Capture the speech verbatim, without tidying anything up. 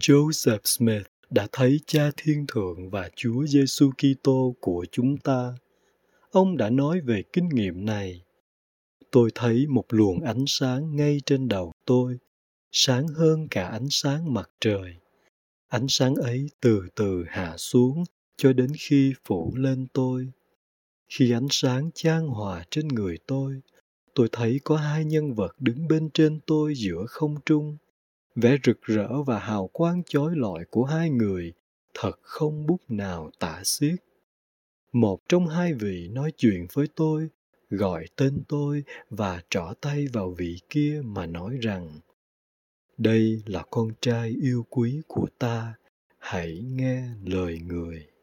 Joseph Smith đã thấy Cha Thiên Thượng và Chúa Giêsu Kitô của chúng ta. Ông đã nói về kinh nghiệm này. Tôi thấy một luồng ánh sáng ngay trên đầu tôi, sáng hơn cả ánh sáng mặt trời. Ánh sáng ấy từ từ hạ xuống cho đến khi phủ lên tôi. Khi ánh sáng chan hòa trên người tôi, tôi thấy có hai nhân vật đứng bên trên tôi giữa không trung. Vẻ rực rỡ và hào quang chói lọi của hai người thật không bút nào tả xiết. Một trong hai vị nói chuyện với tôi, gọi tên tôi và trỏ tay vào vị kia mà nói rằng: "Đây là con trai yêu quý của ta, hãy nghe lời người."